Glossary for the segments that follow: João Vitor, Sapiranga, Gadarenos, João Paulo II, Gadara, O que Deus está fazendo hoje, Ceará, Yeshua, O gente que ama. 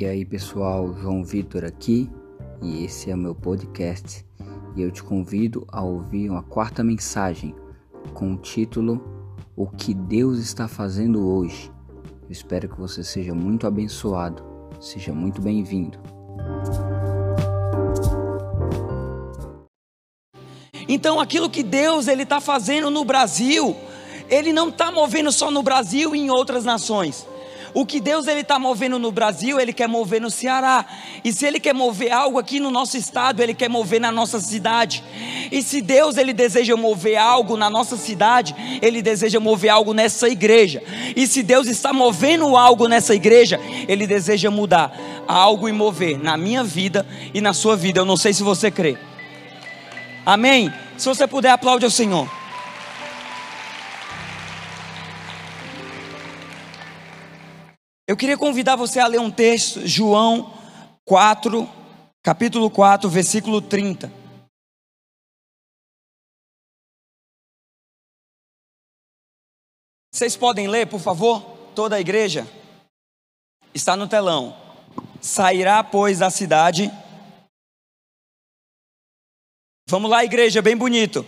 E aí pessoal, João Vitor aqui, e esse é o meu podcast, e eu te convido a ouvir uma quarta mensagem com o título O que Deus está fazendo hoje. Eu espero que você seja muito abençoado, seja muito bem-vindo. Então aquilo que Deus ele está fazendo no Brasil, Ele não está movendo só no Brasil e em outras nações. O que Deus ele está movendo no Brasil, Ele quer mover no Ceará. E se Ele quer mover algo aqui no nosso estado, Ele quer mover na nossa cidade. E se Deus ele deseja mover algo na nossa cidade, Ele deseja mover algo nessa igreja. E se Deus está movendo algo nessa igreja, Ele deseja mudar algo e mover na minha vida e na sua vida. Eu não sei se você crê. Amém? Se você puder, aplaude ao Senhor. Eu queria convidar você a ler um texto, João 4, capítulo 4, versículo 30. Vocês podem ler, por favor? Toda a igreja? Está no telão. Sairá, pois, da cidade. Vamos lá, igreja, bem bonito.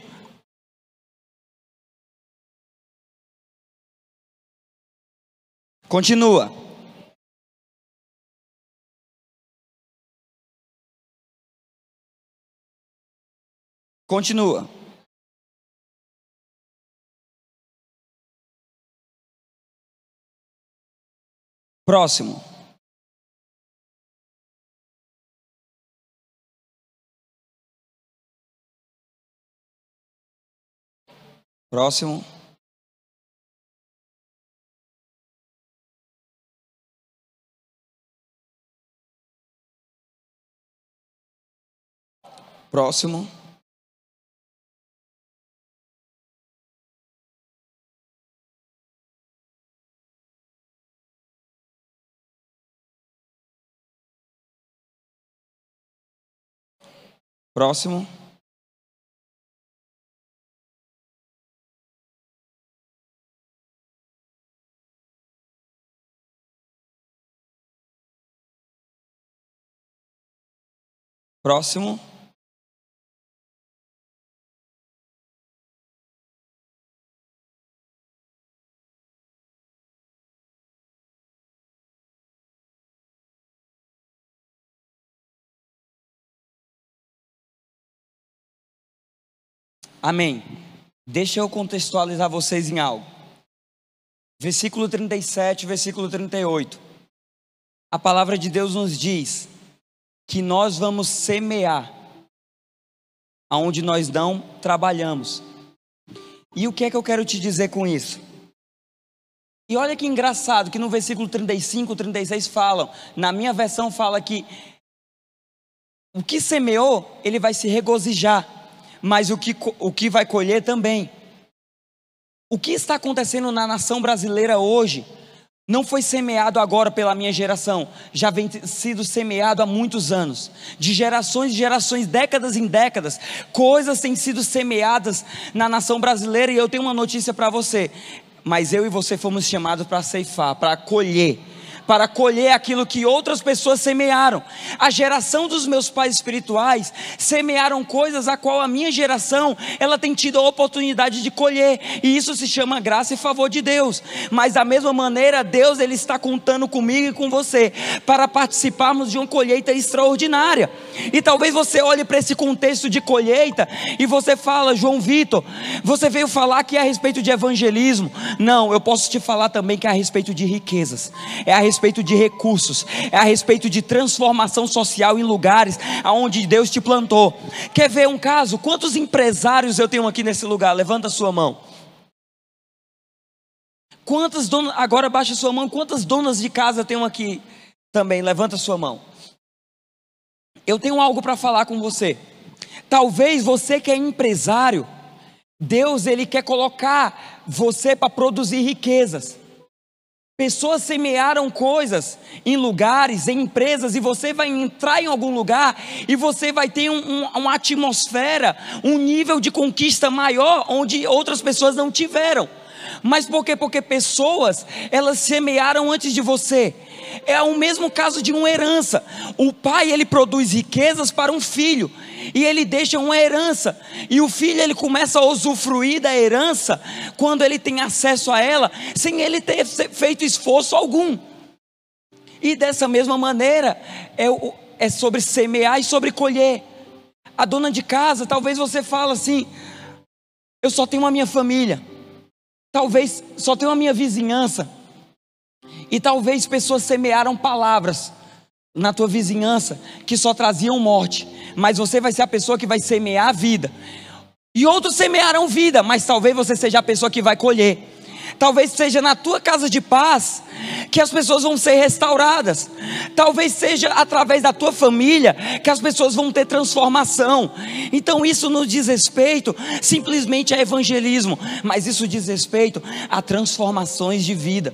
Continua. Continua. Próximo. Próximo. Próximo. Próximo. Próximo. Amém. Deixa eu contextualizar vocês em algo. Versículo 37, versículo 38. A palavra de Deus nos diz que nós vamos semear aonde nós não trabalhamos. E o que é que eu quero te dizer com isso? E olha que engraçado que no versículo 35, 36 falam, na minha versão fala que o que semeou, ele vai se regozijar. Mas o que vai colher também. O que está acontecendo na nação brasileira hoje não foi semeado agora pela minha geração, já vem sido semeado há muitos anos, de gerações em gerações, décadas em décadas, coisas têm sido semeadas na nação brasileira. E eu tenho uma notícia para você, mas eu e você fomos chamados para ceifar, para colher aquilo que outras pessoas semearam. A geração dos meus pais espirituais semearam coisas a qual a minha geração, ela tem tido a oportunidade de colher, e isso se chama graça e favor de Deus. Mas da mesma maneira, Deus ele está contando comigo e com você, para participarmos de uma colheita extraordinária. E talvez você olhe para esse contexto de colheita, e você fala, João Vitor, você veio falar que é a respeito de evangelismo. Não, eu posso te falar também que é a respeito de riquezas, é a respeito de recursos, é a respeito de transformação social em lugares aonde Deus te plantou. Quer ver um caso? Quantos empresários eu tenho aqui nesse lugar? Levanta a sua mão. Quantas donas, agora baixa a sua mão. Quantas donas de casa tenho aqui também? Levanta a sua mão. Eu tenho algo para falar com você. Talvez você que é empresário, Deus ele quer colocar você para produzir riquezas. Pessoas semearam coisas em lugares, em empresas, e você vai entrar em algum lugar e você vai ter uma atmosfera, um nível de conquista maior onde outras pessoas não tiveram. Mas por quê? Porque pessoas, elas semearam antes de você. É o mesmo caso de uma herança. O pai, ele produz riquezas para um filho, e ele deixa uma herança, e o filho, ele começa a usufruir da herança quando ele tem acesso a ela, sem ele ter feito esforço algum. E dessa mesma maneira, é sobre semear e sobre colher. A dona de casa, talvez você fale assim: eu só tenho a minha família, talvez só tenho a minha vizinhança. E talvez pessoas semearam palavras na tua vizinhança que só traziam morte, mas você vai ser a pessoa que vai semear a vida. E outros semearam vida, mas talvez você seja a pessoa que vai colher. Talvez seja na tua casa de paz que as pessoas vão ser restauradas. Talvez seja através da tua família que as pessoas vão ter transformação. Então isso não diz respeito simplesmente a evangelismo, mas isso diz respeito a transformações de vida.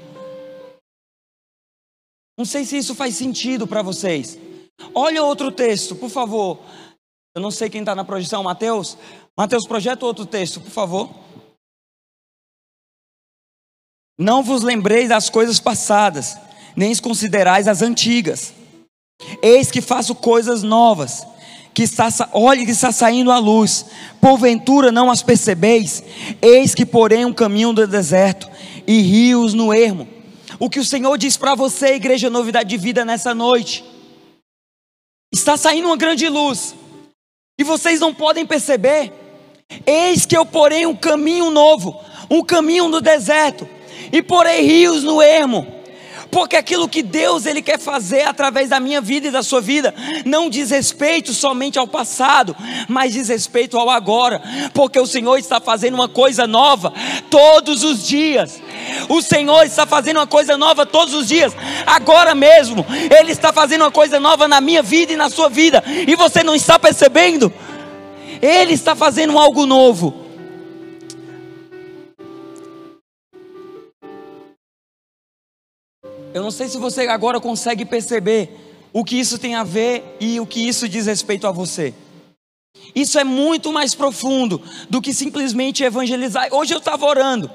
Não sei se isso faz sentido para vocês. Olha outro texto, por favor. Eu não sei quem está na projeção. Mateus. Mateus, projeta outro texto, por favor. Não vos lembreis das coisas passadas, nem as considerais as antigas. Eis que faço coisas novas, olhe que está saindo a luz. Porventura não as percebeis? Eis que porém um caminho do deserto e rios no ermo. O que o Senhor diz para você, igreja Novidade de Vida, nessa noite: está saindo uma grande luz, e vocês não podem perceber. Eis que eu porei um caminho novo, um caminho no deserto, e porei rios no ermo. Porque aquilo que Deus ele quer fazer através da minha vida e da sua vida não diz respeito somente ao passado, mas diz respeito ao agora, porque o Senhor está fazendo uma coisa nova todos os dias. O Senhor está fazendo uma coisa nova todos os dias, agora mesmo. Ele está fazendo uma coisa nova na minha vida e na sua vida, e você não está percebendo? Ele está fazendo algo novo. Eu não sei se você agora consegue perceber o que isso tem a ver e o que isso diz respeito a você. Isso é muito mais profundo do que simplesmente evangelizar. Hoje eu estava orando,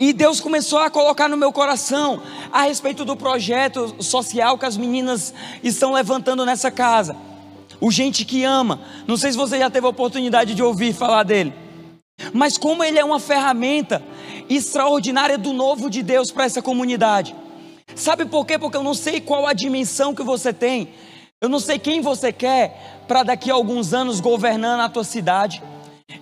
e Deus começou a colocar no meu coração a respeito do projeto social que as meninas estão levantando nessa casa. O Gente que Ama. Não sei se você já teve a oportunidade de ouvir falar dele. Mas como ele é uma ferramenta extraordinária do novo de Deus para essa comunidade. Sabe por quê? Porque eu não sei qual a dimensão que você tem, eu não sei quem você quer para daqui a alguns anos governando a tua cidade,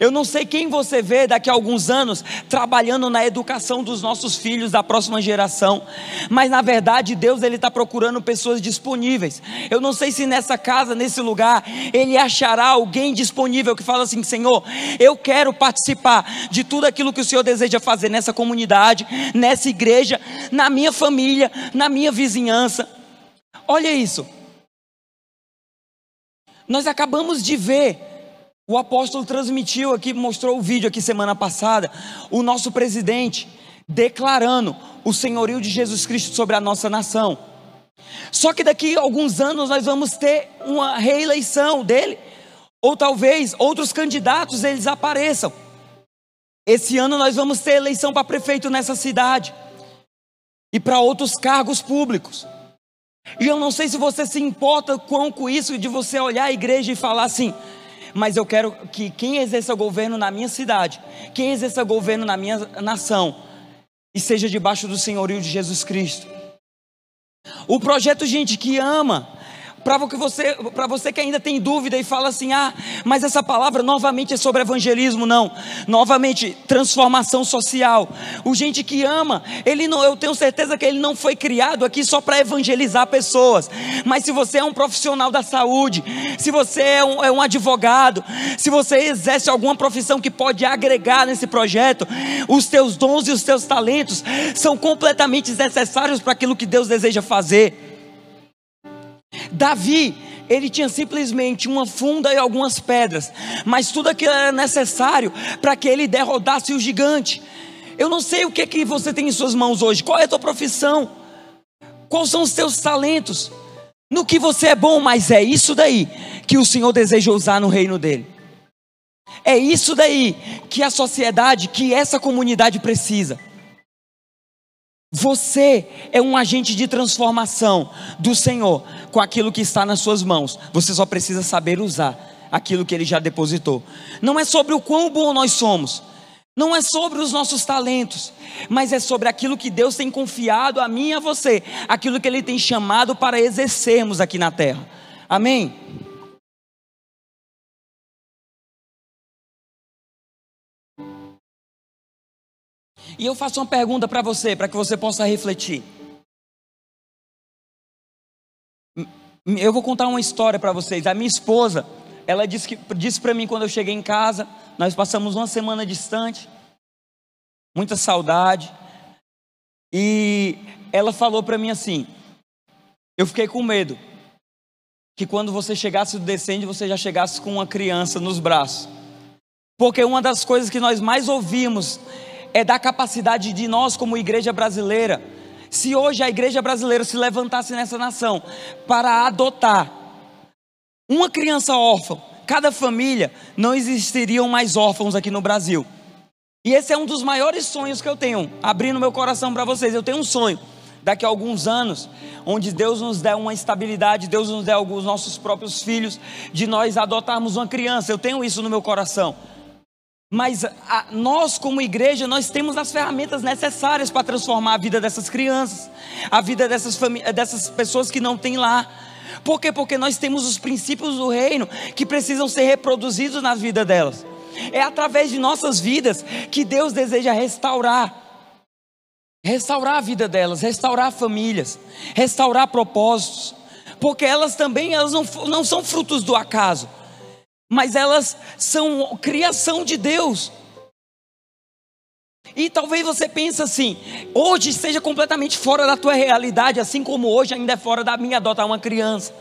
eu não sei quem você vê daqui a alguns anos trabalhando na educação dos nossos filhos, da próxima geração, mas na verdade Deus ele está procurando pessoas disponíveis. Eu não sei se nessa casa, nesse lugar, ele achará alguém disponível que fala assim: Senhor, eu quero participar de tudo aquilo que o Senhor deseja fazer nessa comunidade, nessa igreja, na minha família, na minha vizinhança. Olha isso, nós acabamos de ver. O apóstolo transmitiu aqui, mostrou o vídeo aqui semana passada, o nosso presidente declarando o senhorio de Jesus Cristo sobre a nossa nação. Só que daqui a alguns anos nós vamos ter uma reeleição dele, ou talvez outros candidatos eles apareçam. Esse ano nós vamos ter eleição para prefeito nessa cidade, e para outros cargos públicos. E eu não sei se você se importa com isso, de você olhar a igreja e falar assim: mas eu quero que quem exerça governo na minha cidade, quem exerça governo na minha nação, e seja debaixo do senhorio de Jesus Cristo. O projeto Gente que Ama, para você que ainda tem dúvida e fala assim: ah, mas essa palavra novamente é sobre evangelismo. Não, novamente, transformação social. O Gente que Ama, eu tenho certeza que ele não foi criado aqui só para evangelizar pessoas. Mas se você é um profissional da saúde, se você é um advogado, se você exerce alguma profissão que pode agregar nesse projeto, os teus dons e os teus talentos são completamente necessários para aquilo que Deus deseja fazer. Davi, ele tinha simplesmente uma funda e algumas pedras, mas tudo aquilo era necessário para que ele derrodasse o gigante. Eu não sei o que você tem em suas mãos hoje, qual é a tua profissão, quais são os teus talentos, no que você é bom, mas é isso daí que o Senhor deseja usar no reino dele. É isso daí que a sociedade, que essa comunidade precisa. Você é um agente de transformação do Senhor com aquilo que está nas suas mãos. Você só precisa saber usar aquilo que Ele já depositou. Não é sobre o quão bom nós somos, não é sobre os nossos talentos, mas é sobre aquilo que Deus tem confiado a mim e a você, aquilo que Ele tem chamado para exercermos aqui na terra. Amém? E eu faço uma pergunta para você, para que você possa refletir. Eu vou contar uma história para vocês. A minha esposa, ela disse para mim quando eu cheguei em casa, nós passamos uma semana distante, muita saudade, e ela falou para mim assim: eu fiquei com medo que quando você chegasse do descende, você já chegasse com uma criança nos braços, porque uma das coisas que nós mais ouvimos é da capacidade de nós como igreja brasileira. Se hoje a igreja brasileira se levantasse nessa nação para adotar uma criança órfã, cada família, não existiriam mais órfãos aqui no Brasil. E esse é um dos maiores sonhos que eu tenho, abrindo meu coração para vocês. Eu tenho um sonho, daqui a alguns anos, onde Deus nos der uma estabilidade, Deus nos der alguns nossos próprios filhos, de nós adotarmos uma criança. Eu tenho isso no meu coração. Mas nós como igreja, nós temos as ferramentas necessárias para transformar a vida dessas crianças, a vida dessas pessoas que não têm lá. Por quê? Porque nós temos os princípios do reino que precisam ser reproduzidos na vida delas. É através de nossas vidas que Deus deseja restaurar a vida delas, restaurar famílias, restaurar propósitos, porque elas também não são frutos do acaso, mas elas são criação de Deus. E talvez você pense assim: hoje seja completamente fora da tua realidade, assim como hoje ainda é fora da minha adotar uma criança.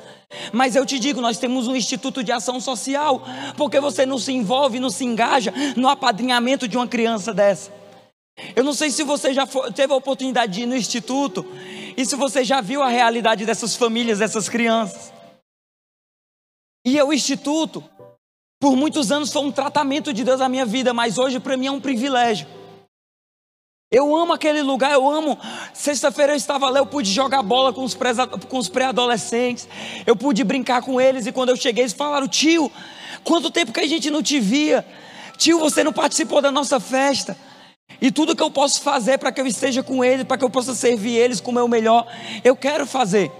Mas eu te digo, nós temos um instituto de ação social, porque você não se envolve, não se engaja no apadrinhamento de uma criança dessa. Eu não sei se você já teve a oportunidade de ir no instituto, e se você já viu a realidade dessas famílias, dessas crianças. E o instituto, por muitos anos, foi um tratamento de Deus na minha vida, mas hoje para mim é um privilégio. Eu amo aquele lugar, eu amo. Sexta-feira eu estava lá, eu pude jogar bola com os pré-adolescentes, eu pude brincar com eles, e quando eu cheguei eles falaram: tio, quanto tempo que a gente não te via, tio, você não participou da nossa festa, e tudo que eu posso fazer para que eu esteja com eles, para que eu possa servir eles com o meu melhor, eu quero fazer.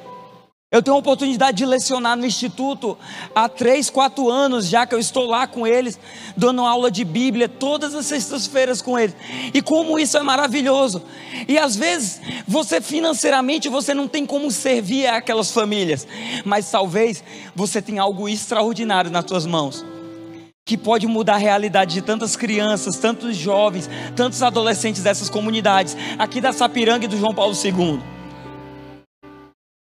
Eu tenho a oportunidade de lecionar no instituto há 3, 4 anos já que eu estou lá com eles, dando aula de Bíblia todas as sextas-feiras com eles. E como isso é maravilhoso. E às vezes você financeiramente você não tem como servir aquelas famílias, mas talvez você tenha algo extraordinário nas suas mãos, que pode mudar a realidade de tantas crianças, tantos jovens, tantos adolescentes dessas comunidades, aqui da Sapiranga e do João Paulo II.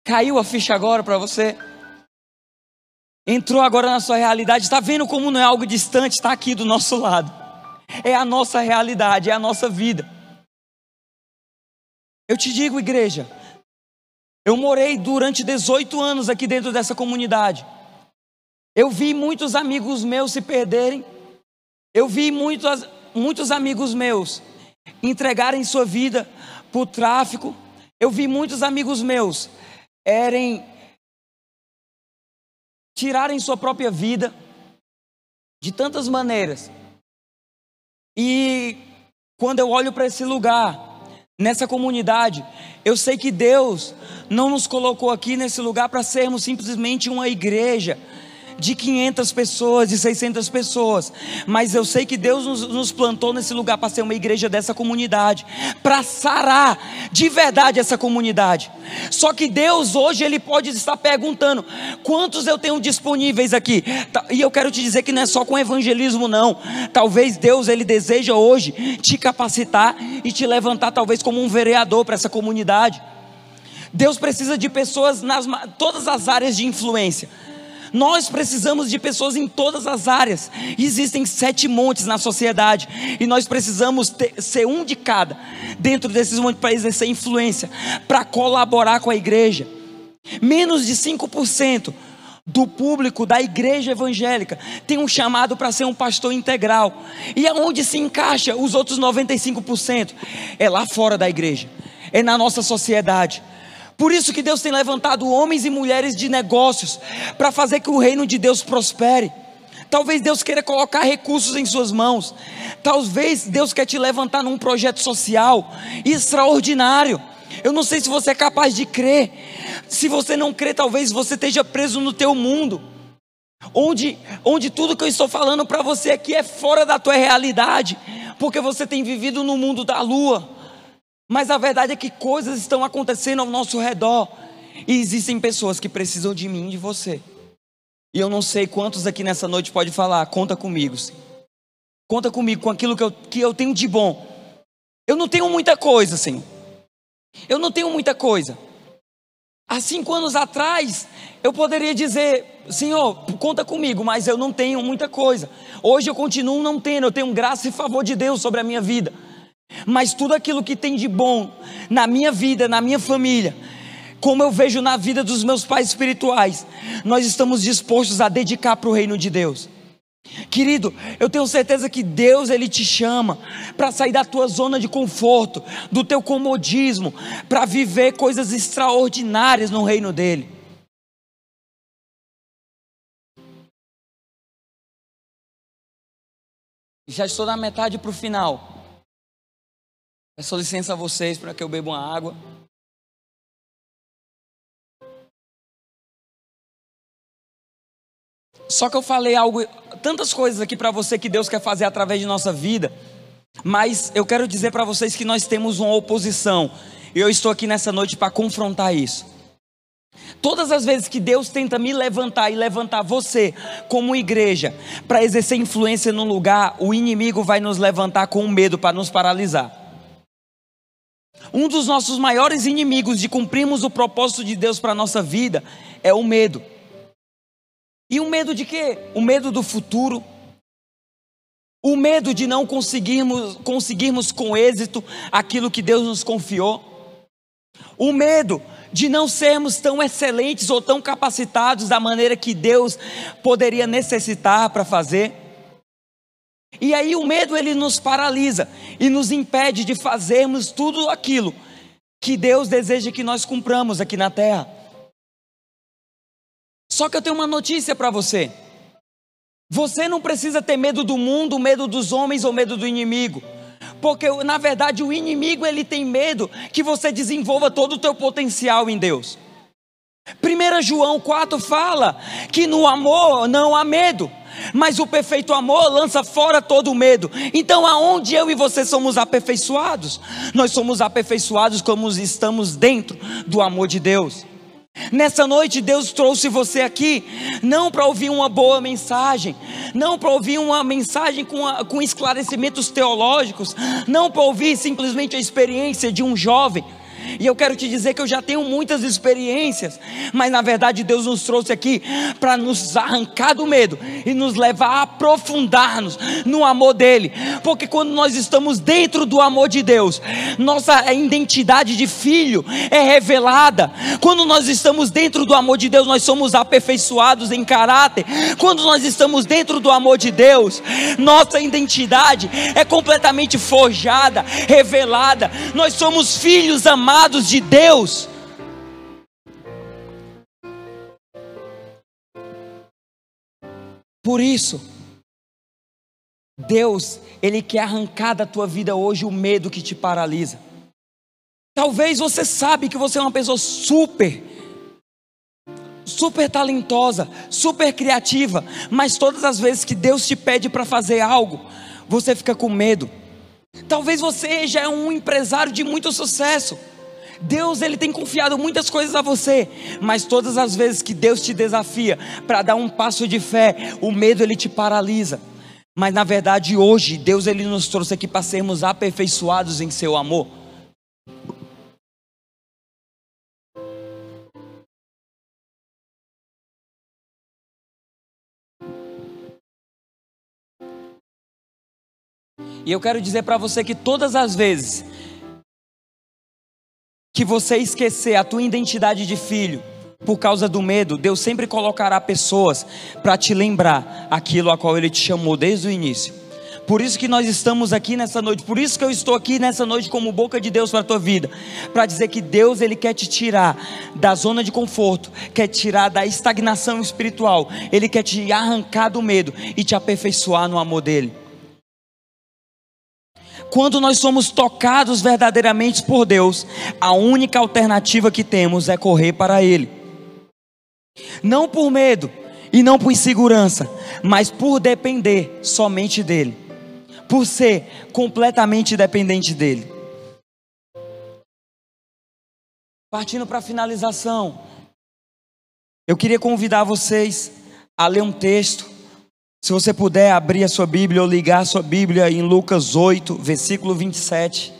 Caiu a ficha agora para você? Entrou agora na sua realidade? Está vendo como não é algo distante? Está aqui do nosso lado. É a nossa realidade, é a nossa vida. Eu te digo, igreja, eu morei durante 18 anos aqui dentro dessa comunidade. Eu vi muitos amigos meus se perderem. Eu vi muitos amigos meus entregarem sua vida para o tráfico. Eu vi muitos amigos meus tirarem sua própria vida de tantas maneiras. E quando eu olho para esse lugar, nessa comunidade, eu sei que Deus não nos colocou aqui nesse lugar para sermos simplesmente uma igreja de 500 pessoas, de 600 pessoas, mas eu sei que Deus nos plantou nesse lugar para ser uma igreja dessa comunidade, para sarar de verdade essa comunidade. Só que Deus hoje Ele pode estar perguntando: quantos eu tenho disponíveis aqui? E eu quero te dizer que não é só com evangelismo não. Talvez Deus Ele deseja hoje te capacitar e te levantar talvez como um vereador para essa comunidade. Deus precisa de pessoas nas todas as áreas de influência. Nós precisamos de pessoas em todas as áreas. Existem 7 montes na sociedade, e nós precisamos ser um de cada dentro desses montes para exercer influência, para colaborar com a igreja. Menos de 5% do público da igreja evangélica tem um chamado para ser um pastor integral. E aonde se encaixa os outros 95%? É lá fora da igreja, é na nossa sociedade. Por isso que Deus tem levantado homens e mulheres de negócios para fazer que o reino de Deus prospere. Talvez Deus queira colocar recursos em suas mãos. Talvez Deus quer te levantar num projeto social extraordinário. Eu não sei se você é capaz de crer. Se você não crer, talvez você esteja preso no teu mundo, onde tudo que eu estou falando para você aqui é fora da tua realidade, porque você tem vivido no mundo da lua. Mas a verdade é que coisas estão acontecendo ao nosso redor, e existem pessoas que precisam de mim e de você. E eu não sei quantos aqui nessa noite pode falar: conta comigo, Senhor. Conta comigo com aquilo que eu tenho de bom. Eu não tenho muita coisa, Senhor. Eu não tenho muita coisa. Há 5 anos atrás eu poderia dizer: Senhor, conta comigo, mas eu não tenho muita coisa. Hoje eu continuo não tendo. Eu tenho graça e favor de Deus sobre a minha vida, mas tudo aquilo que tem de bom na minha vida, na minha família, como eu vejo na vida dos meus pais espirituais, nós estamos dispostos a dedicar para o reino de Deus. Querido, eu tenho certeza que Deus, Ele te chama para sair da tua zona de conforto, do teu comodismo, para viver coisas extraordinárias no reino dEle. Já estou na metade para o final. Peço licença a vocês para que eu beba uma água. Só que eu falei tantas coisas aqui para você que Deus quer fazer através de nossa vida, mas eu quero dizer para vocês que nós temos uma oposição, e eu estou aqui nessa noite para confrontar isso. Todas as vezes que Deus tenta me levantar e levantar você como igreja para exercer influência num lugar, o inimigo vai nos levantar com medo para nos paralisar. Um dos nossos maiores inimigos de cumprirmos o propósito de Deus para a nossa vida é o medo. E o medo de quê? O medo do futuro, o medo de não conseguirmos com êxito aquilo que Deus nos confiou, o medo de não sermos tão excelentes ou tão capacitados da maneira que Deus poderia necessitar para fazer. E aí o medo, ele nos paralisa e nos impede de fazermos tudo aquilo que Deus deseja que nós cumpramos aqui na terra. Só que eu tenho uma notícia para você: você não precisa ter medo do mundo, medo dos homens ou medo do inimigo, porque na verdade o inimigo, ele tem medo que você desenvolva todo o teu potencial em Deus. 1 João 4 fala que no amor não há medo, mas o perfeito amor lança fora todo o medo. Então aonde eu e você somos aperfeiçoados? Nós somos aperfeiçoados como estamos dentro do amor de Deus. Nessa noite Deus trouxe você aqui não para ouvir uma boa mensagem, não para ouvir uma mensagem com esclarecimentos teológicos, não para ouvir simplesmente a experiência de um jovem. E eu quero te dizer que eu já tenho muitas experiências, mas na verdade Deus nos trouxe aqui para nos arrancar do medo e nos levar a aprofundar-nos no amor dEle. Porque quando nós estamos dentro do amor de Deus, nossa identidade de filho é revelada. Quando nós estamos dentro do amor de Deus, nós somos aperfeiçoados em caráter. Quando nós estamos dentro do amor de Deus, nossa identidade é completamente forjada, revelada. Nós somos filhos amados de Deus. Por isso Deus, Ele quer arrancar da tua vida hoje o medo que te paralisa. Talvez você sabe que você é uma pessoa super talentosa, super criativa, mas todas as vezes que Deus te pede para fazer algo, você fica com medo. Talvez você já é um empresário de muito sucesso. Deus, Ele tem confiado muitas coisas a você, mas todas as vezes que Deus te desafia para dar um passo de fé, o medo, ele te paralisa. Mas na verdade hoje Deus, Ele nos trouxe aqui para sermos aperfeiçoados em seu amor. E eu quero dizer para você que todas as vezes que você esquecer a tua identidade de filho, Por causa do medo, Deus sempre colocará pessoas para te lembrar aquilo a qual Ele te chamou desde o início. Por isso que nós estamos aqui nessa noite, por isso que eu estou aqui nessa noite como boca de Deus para a tua vida, para dizer que Deus, Ele quer te tirar da zona de conforto, quer te tirar da estagnação espiritual, Ele quer te arrancar do medo e te aperfeiçoar no amor dEle. Quando nós somos tocados verdadeiramente por Deus, a única alternativa que temos é correr para Ele. Não por medo e não por insegurança, mas por depender somente dEle. Por ser completamente dependente dEle. Partindo para a finalização, eu queria convidar vocês a ler um texto. Se você puder abrir a sua Bíblia ou ligar a sua Bíblia em Lucas 8, versículo 27.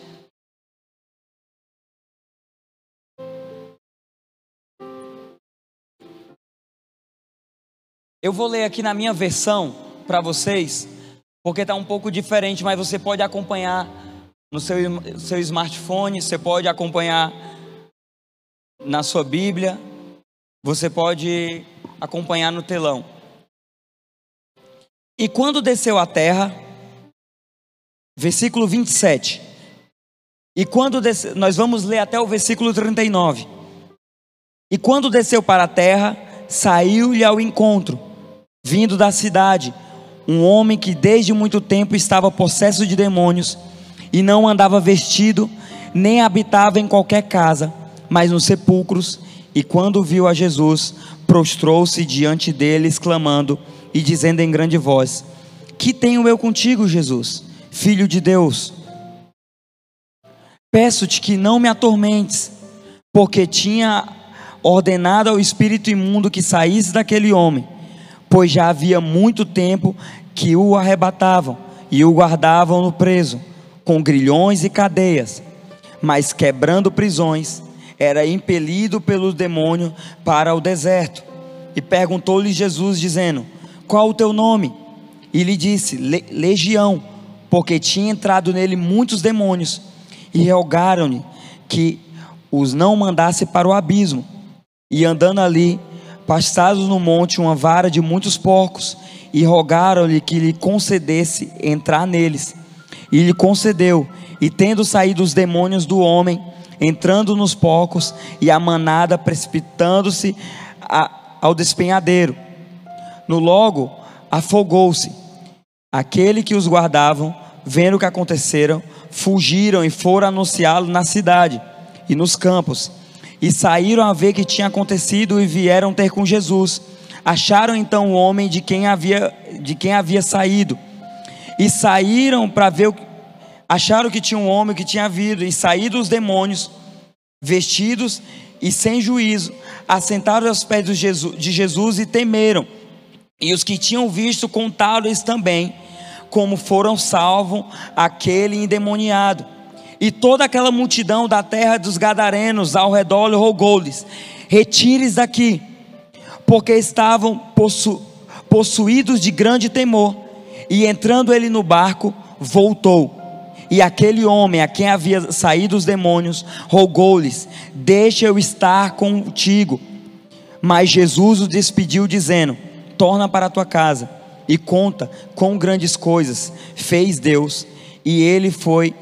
Eu vou ler aqui na minha versão para vocês, porque está um pouco diferente, mas você pode acompanhar no seu smartphone, você pode acompanhar na sua Bíblia, você pode acompanhar no telão. E quando desceu à terra, versículo 27, e quando desceu, nós vamos ler até o versículo 39, e quando desceu para a terra, saiu-lhe ao encontro, vindo da cidade, um homem que desde muito tempo estava possesso de demônios, e não andava vestido, nem habitava em qualquer casa, mas nos sepulcros, e quando viu a Jesus, prostrou-se diante dele, exclamando, e dizendo em grande voz: que tenho eu contigo, Jesus, Filho de Deus? Peço-te que não me atormentes, porque tinha ordenado ao espírito imundo que saísse daquele homem, pois já havia muito tempo que o arrebatavam e o guardavam no preso, com grilhões e cadeias, mas quebrando prisões, era impelido pelo demônio para o deserto. E perguntou-lhe Jesus, dizendo: qual o teu nome? E lhe disse: Legião, porque tinha entrado nele muitos demônios, e rogaram-lhe que os não mandasse para o abismo. E andando ali, pastados no monte uma vara de muitos porcos, e rogaram-lhe que lhe concedesse entrar neles. E lhe concedeu, e tendo saído os demônios do homem, entrando nos porcos, e a manada precipitando-se ao despenhadeiro, no logo afogou-se. Aquele que os guardavam, vendo o que acontecera, fugiram e foram anunciá-lo na cidade e nos campos, e saíram a ver que tinha acontecido e vieram ter com Jesus. Acharam então o homem de quem havia saído, e saíram para ver, acharam que tinha um homem que tinha vindo e saído os demônios, vestidos e sem juízo, assentaram aos pés de Jesus e temeram. E os que tinham visto contaram-lhes também como foram salvos aquele endemoniado. E toda aquela multidão da terra dos Gadarenos ao redor rogou-lhes: retire-se daqui, porque estavam possuídos de grande temor. E entrando ele no barco, voltou. E aquele homem a quem havia saído os demônios rogou-lhes: deixa eu estar contigo. Mas Jesus o despediu, dizendo: torna para a tua casa e conta quão grandes coisas fez Deus. E ele foi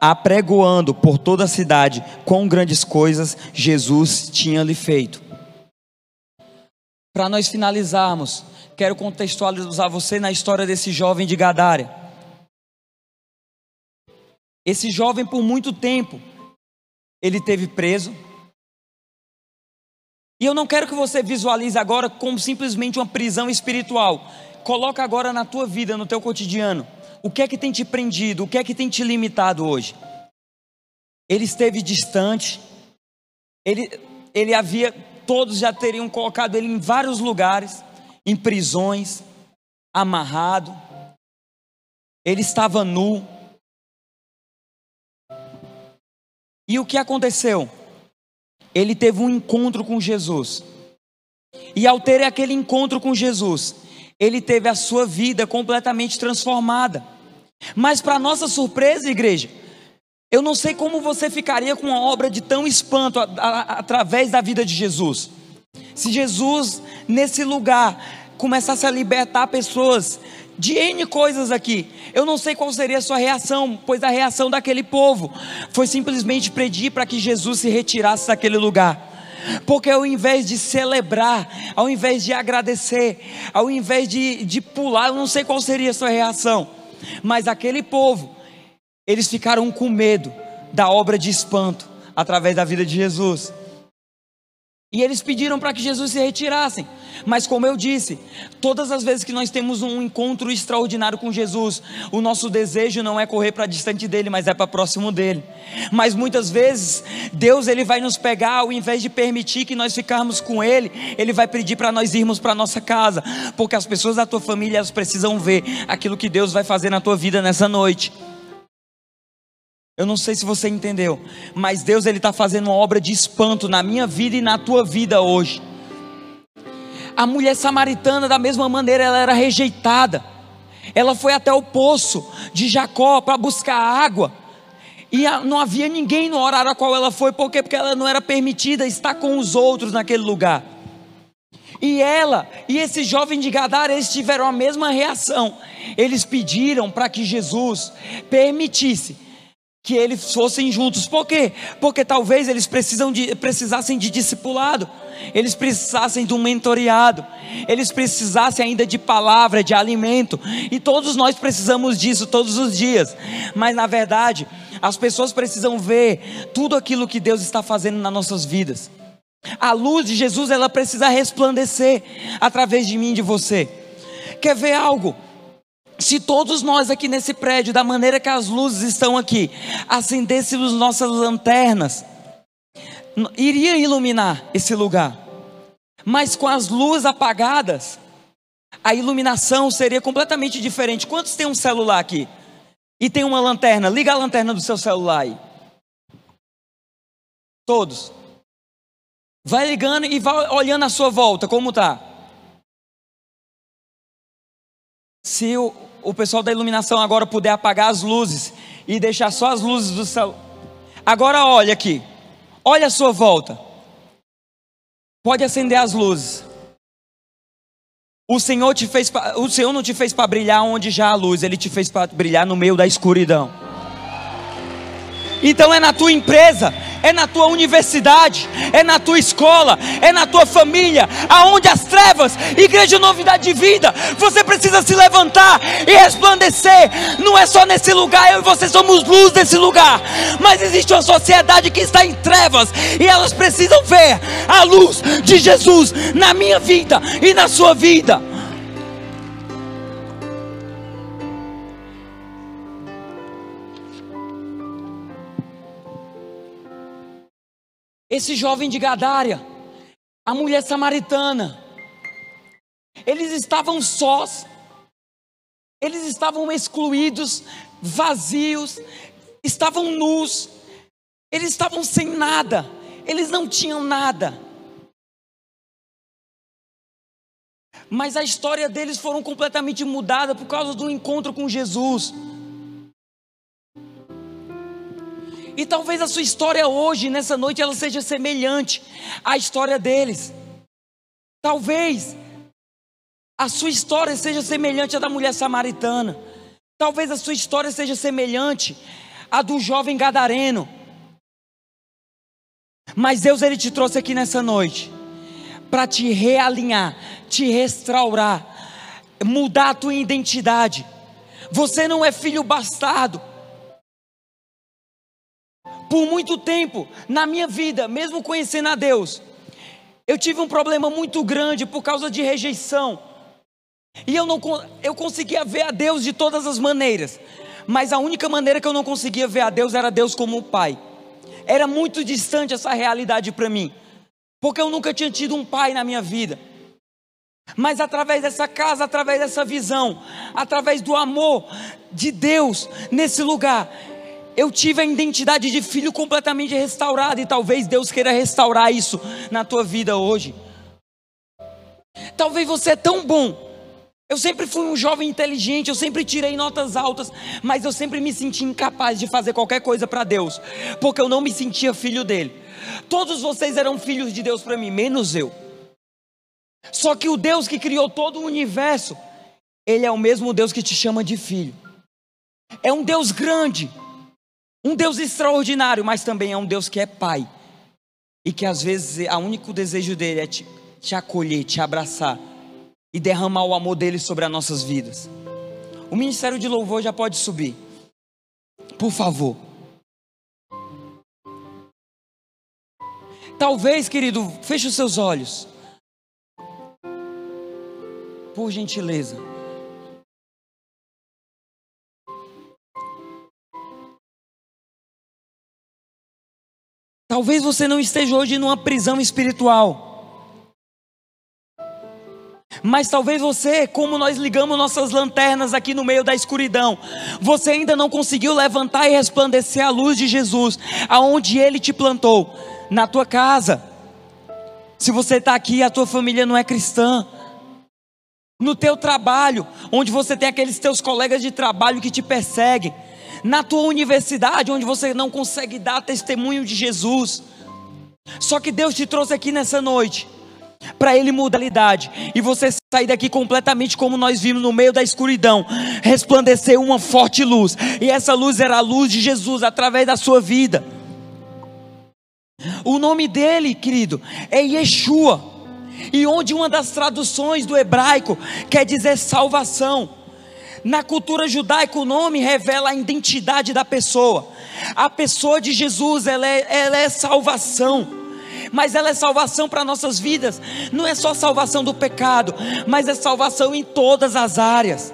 apregoando por toda a cidade quão grandes coisas Jesus tinha lhe feito. Para nós finalizarmos, quero contextualizar você na história desse jovem de Gadara. Esse jovem, por muito tempo, ele esteve preso. E eu não quero que você visualize agora como simplesmente uma prisão espiritual. Coloca agora na tua vida, no teu cotidiano. O que é que tem te prendido? O que é que tem te limitado hoje? Ele esteve distante. Ele havia... Todos já teriam colocado ele em vários lugares. Em prisões. Amarrado. Ele estava nu. E o que aconteceu? Ele teve um encontro com Jesus. E ao ter aquele encontro com Jesus, ele teve a sua vida completamente transformada. Mas para nossa surpresa, igreja, eu não sei como você ficaria com uma obra de tão espanto através da vida de Jesus. Se Jesus, nesse lugar, começasse a libertar pessoas de N coisas aqui, eu não sei qual seria a sua reação, pois a reação daquele povo foi simplesmente pedir para que Jesus se retirasse daquele lugar. Porque ao invés de celebrar, ao invés de agradecer, ao invés de pular, eu não sei qual seria a sua reação, mas aquele povo, eles ficaram com medo da obra de espanto através da vida de Jesus. E eles pediram para que Jesus se retirasse. Mas como eu disse, todas as vezes que nós temos um encontro extraordinário com Jesus, o nosso desejo não é correr para distante dele, mas é para próximo dele. Mas muitas vezes, Deus, ele vai nos pegar, ao invés de permitir que nós ficarmos com ele, ele vai pedir para nós irmos para a nossa casa, porque as pessoas da tua família, elas precisam ver aquilo que Deus vai fazer na tua vida nessa noite. Eu não sei se você entendeu, mas Deus, ele está fazendo uma obra de espanto na minha vida e na tua vida hoje. A mulher samaritana, da mesma maneira, ela era rejeitada. Ela foi até o poço de Jacó para buscar água, e não havia ninguém no horário a qual ela foi. Por quê? Porque ela não era permitida estar com os outros naquele lugar. E ela e esse jovem de Gadara, eles tiveram a mesma reação. Eles pediram para que Jesus permitisse que eles fossem juntos. Por quê? Porque talvez eles precisassem de discipulado, eles precisassem de um mentoreado, eles precisassem ainda de palavra, de alimento, e todos nós precisamos disso todos os dias. Mas na verdade, as pessoas precisam ver tudo aquilo que Deus está fazendo nas nossas vidas. A luz de Jesus, ela precisa resplandecer através de mim e de você. Quer ver algo? Se todos nós aqui nesse prédio, da maneira que as luzes estão aqui, acendêssemos nossas lanternas, iria iluminar esse lugar. Mas com as luzes apagadas, a iluminação seria completamente diferente. Quantos têm um celular aqui? E tem uma lanterna? Liga a lanterna do seu celular aí. Todos. Vai ligando e vai olhando à sua volta, como está? Se o pessoal da iluminação agora puder apagar as luzes e deixar só as luzes do céu. Agora olha aqui, olha a sua volta, pode acender as luzes. O Senhor não te fez para brilhar onde já há luz, Ele te fez para brilhar no meio da escuridão. Então é na tua empresa, é na tua universidade, é na tua escola, é na tua família, aonde as trevas, Igreja Novidade de Vida, você precisa se levantar e resplandecer. Não é só nesse lugar, eu e você somos luz desse lugar, mas existe uma sociedade que está em trevas, e elas precisam ver a luz de Jesus na minha vida e na sua vida. Esse jovem de Gadara, a mulher samaritana, eles estavam sós, eles estavam excluídos, vazios, estavam nus, eles estavam sem nada, eles não tinham nada. Mas a história deles foram completamente mudada por causa do encontro com Jesus. E talvez a sua história hoje, nessa noite, ela seja semelhante à história deles. Talvez a sua história seja semelhante à da mulher samaritana. Talvez a sua história seja semelhante à do jovem gadareno. Mas Deus, Ele te trouxe aqui nessa noite para te realinhar, te restaurar, mudar a tua identidade. Você não é filho bastardo. Por muito tempo, na minha vida, mesmo conhecendo a Deus, eu tive um problema muito grande por causa de rejeição. E eu conseguia ver a Deus de todas as maneiras, mas a única maneira que eu não conseguia ver a Deus era Deus como o Pai. Era muito distante essa realidade para mim, porque eu nunca tinha tido um pai na minha vida. Mas através dessa casa, através dessa visão, através do amor de Deus nesse lugar, eu tive a identidade de filho completamente restaurada, e talvez Deus queira restaurar isso na tua vida hoje. Talvez você é tão bom. Eu sempre fui um jovem inteligente, eu sempre tirei notas altas, mas eu sempre me senti incapaz de fazer qualquer coisa para Deus, porque eu não me sentia filho dele. Todos vocês eram filhos de Deus para mim, menos eu. Só que o Deus que criou todo o universo, Ele é o mesmo Deus que te chama de filho. É um Deus grande, um Deus extraordinário, mas também é um Deus que é pai. E que às vezes o único desejo dele é te acolher, te abraçar e derramar o amor dele sobre as nossas vidas. O ministério de louvor já pode subir, por favor. Talvez, querido, feche os seus olhos, por gentileza. Talvez você não esteja hoje numa prisão espiritual, mas talvez você, como nós ligamos nossas lanternas aqui no meio da escuridão, você ainda não conseguiu levantar e resplandecer a luz de Jesus, aonde Ele te plantou, na tua casa. Se você está aqui e a tua família não é cristã, no teu trabalho, onde você tem aqueles teus colegas de trabalho que te perseguem, na tua universidade, onde você não consegue dar testemunho de Jesus. Só que Deus te trouxe aqui nessa noite, para Ele mudar a realidade, e você sair daqui completamente, como nós vimos, no meio da escuridão, resplandecer uma forte luz, e essa luz era a luz de Jesus, através da sua vida. O nome dele, querido, é Yeshua, e onde uma das traduções do hebraico quer dizer salvação. Na cultura judaica, o nome revela a identidade da pessoa. A pessoa de Jesus, ela é salvação, mas ela é salvação para nossas vidas. Não é só salvação do pecado, mas é salvação em todas as áreas.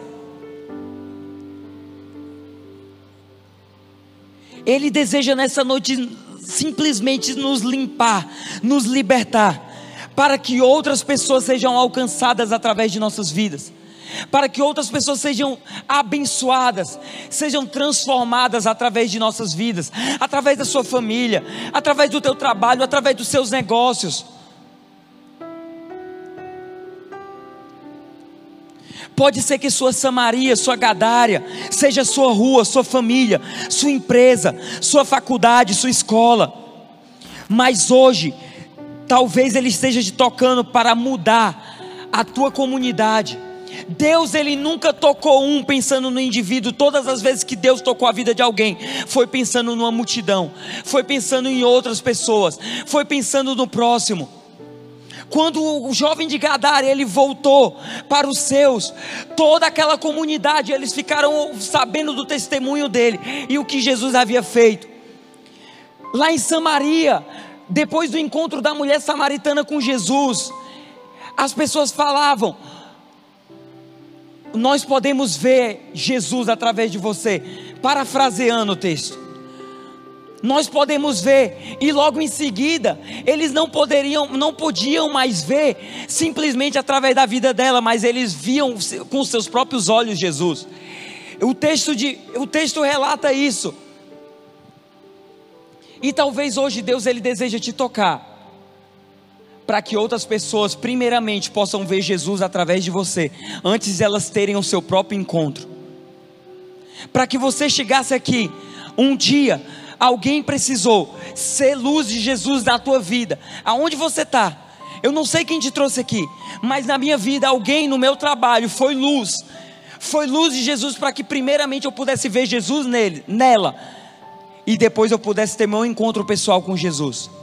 Ele deseja nessa noite simplesmente nos limpar, nos libertar, para que outras pessoas sejam alcançadas através de nossas vidas, para que outras pessoas sejam abençoadas, sejam transformadas através de nossas vidas, através da sua família, através do teu trabalho, através dos seus negócios. Pode ser que sua Samaria, sua Gadara, seja sua rua, sua família, sua empresa, sua faculdade, sua escola. Mas hoje, talvez Ele esteja te tocando para mudar a tua comunidade. Deus, Ele nunca tocou pensando no indivíduo. Todas as vezes que Deus tocou a vida de alguém, foi pensando numa multidão, foi pensando em outras pessoas, foi pensando no próximo. Quando o jovem de Gadara, ele voltou para os seus, toda aquela comunidade, eles ficaram sabendo do testemunho dele, e o que Jesus havia feito. Lá em Samaria, depois do encontro da mulher samaritana com Jesus, as pessoas falavam: nós podemos ver Jesus através de você, parafraseando o texto. Nós podemos ver. E logo em seguida, eles não podiam mais ver simplesmente através da vida dela, mas eles viam com seus próprios olhos Jesus. O texto relata isso. E talvez hoje Deus, Ele deseja te tocar, para que outras pessoas primeiramente possam ver Jesus através de você, antes de elas terem o seu próprio encontro. Para que você chegasse aqui, um dia alguém precisou ser luz de Jesus na tua vida, aonde você está. Eu não sei quem te trouxe aqui, mas na minha vida, alguém no meu trabalho foi luz de Jesus, para que primeiramente eu pudesse ver Jesus nela, e depois eu pudesse ter meu encontro pessoal com Jesus.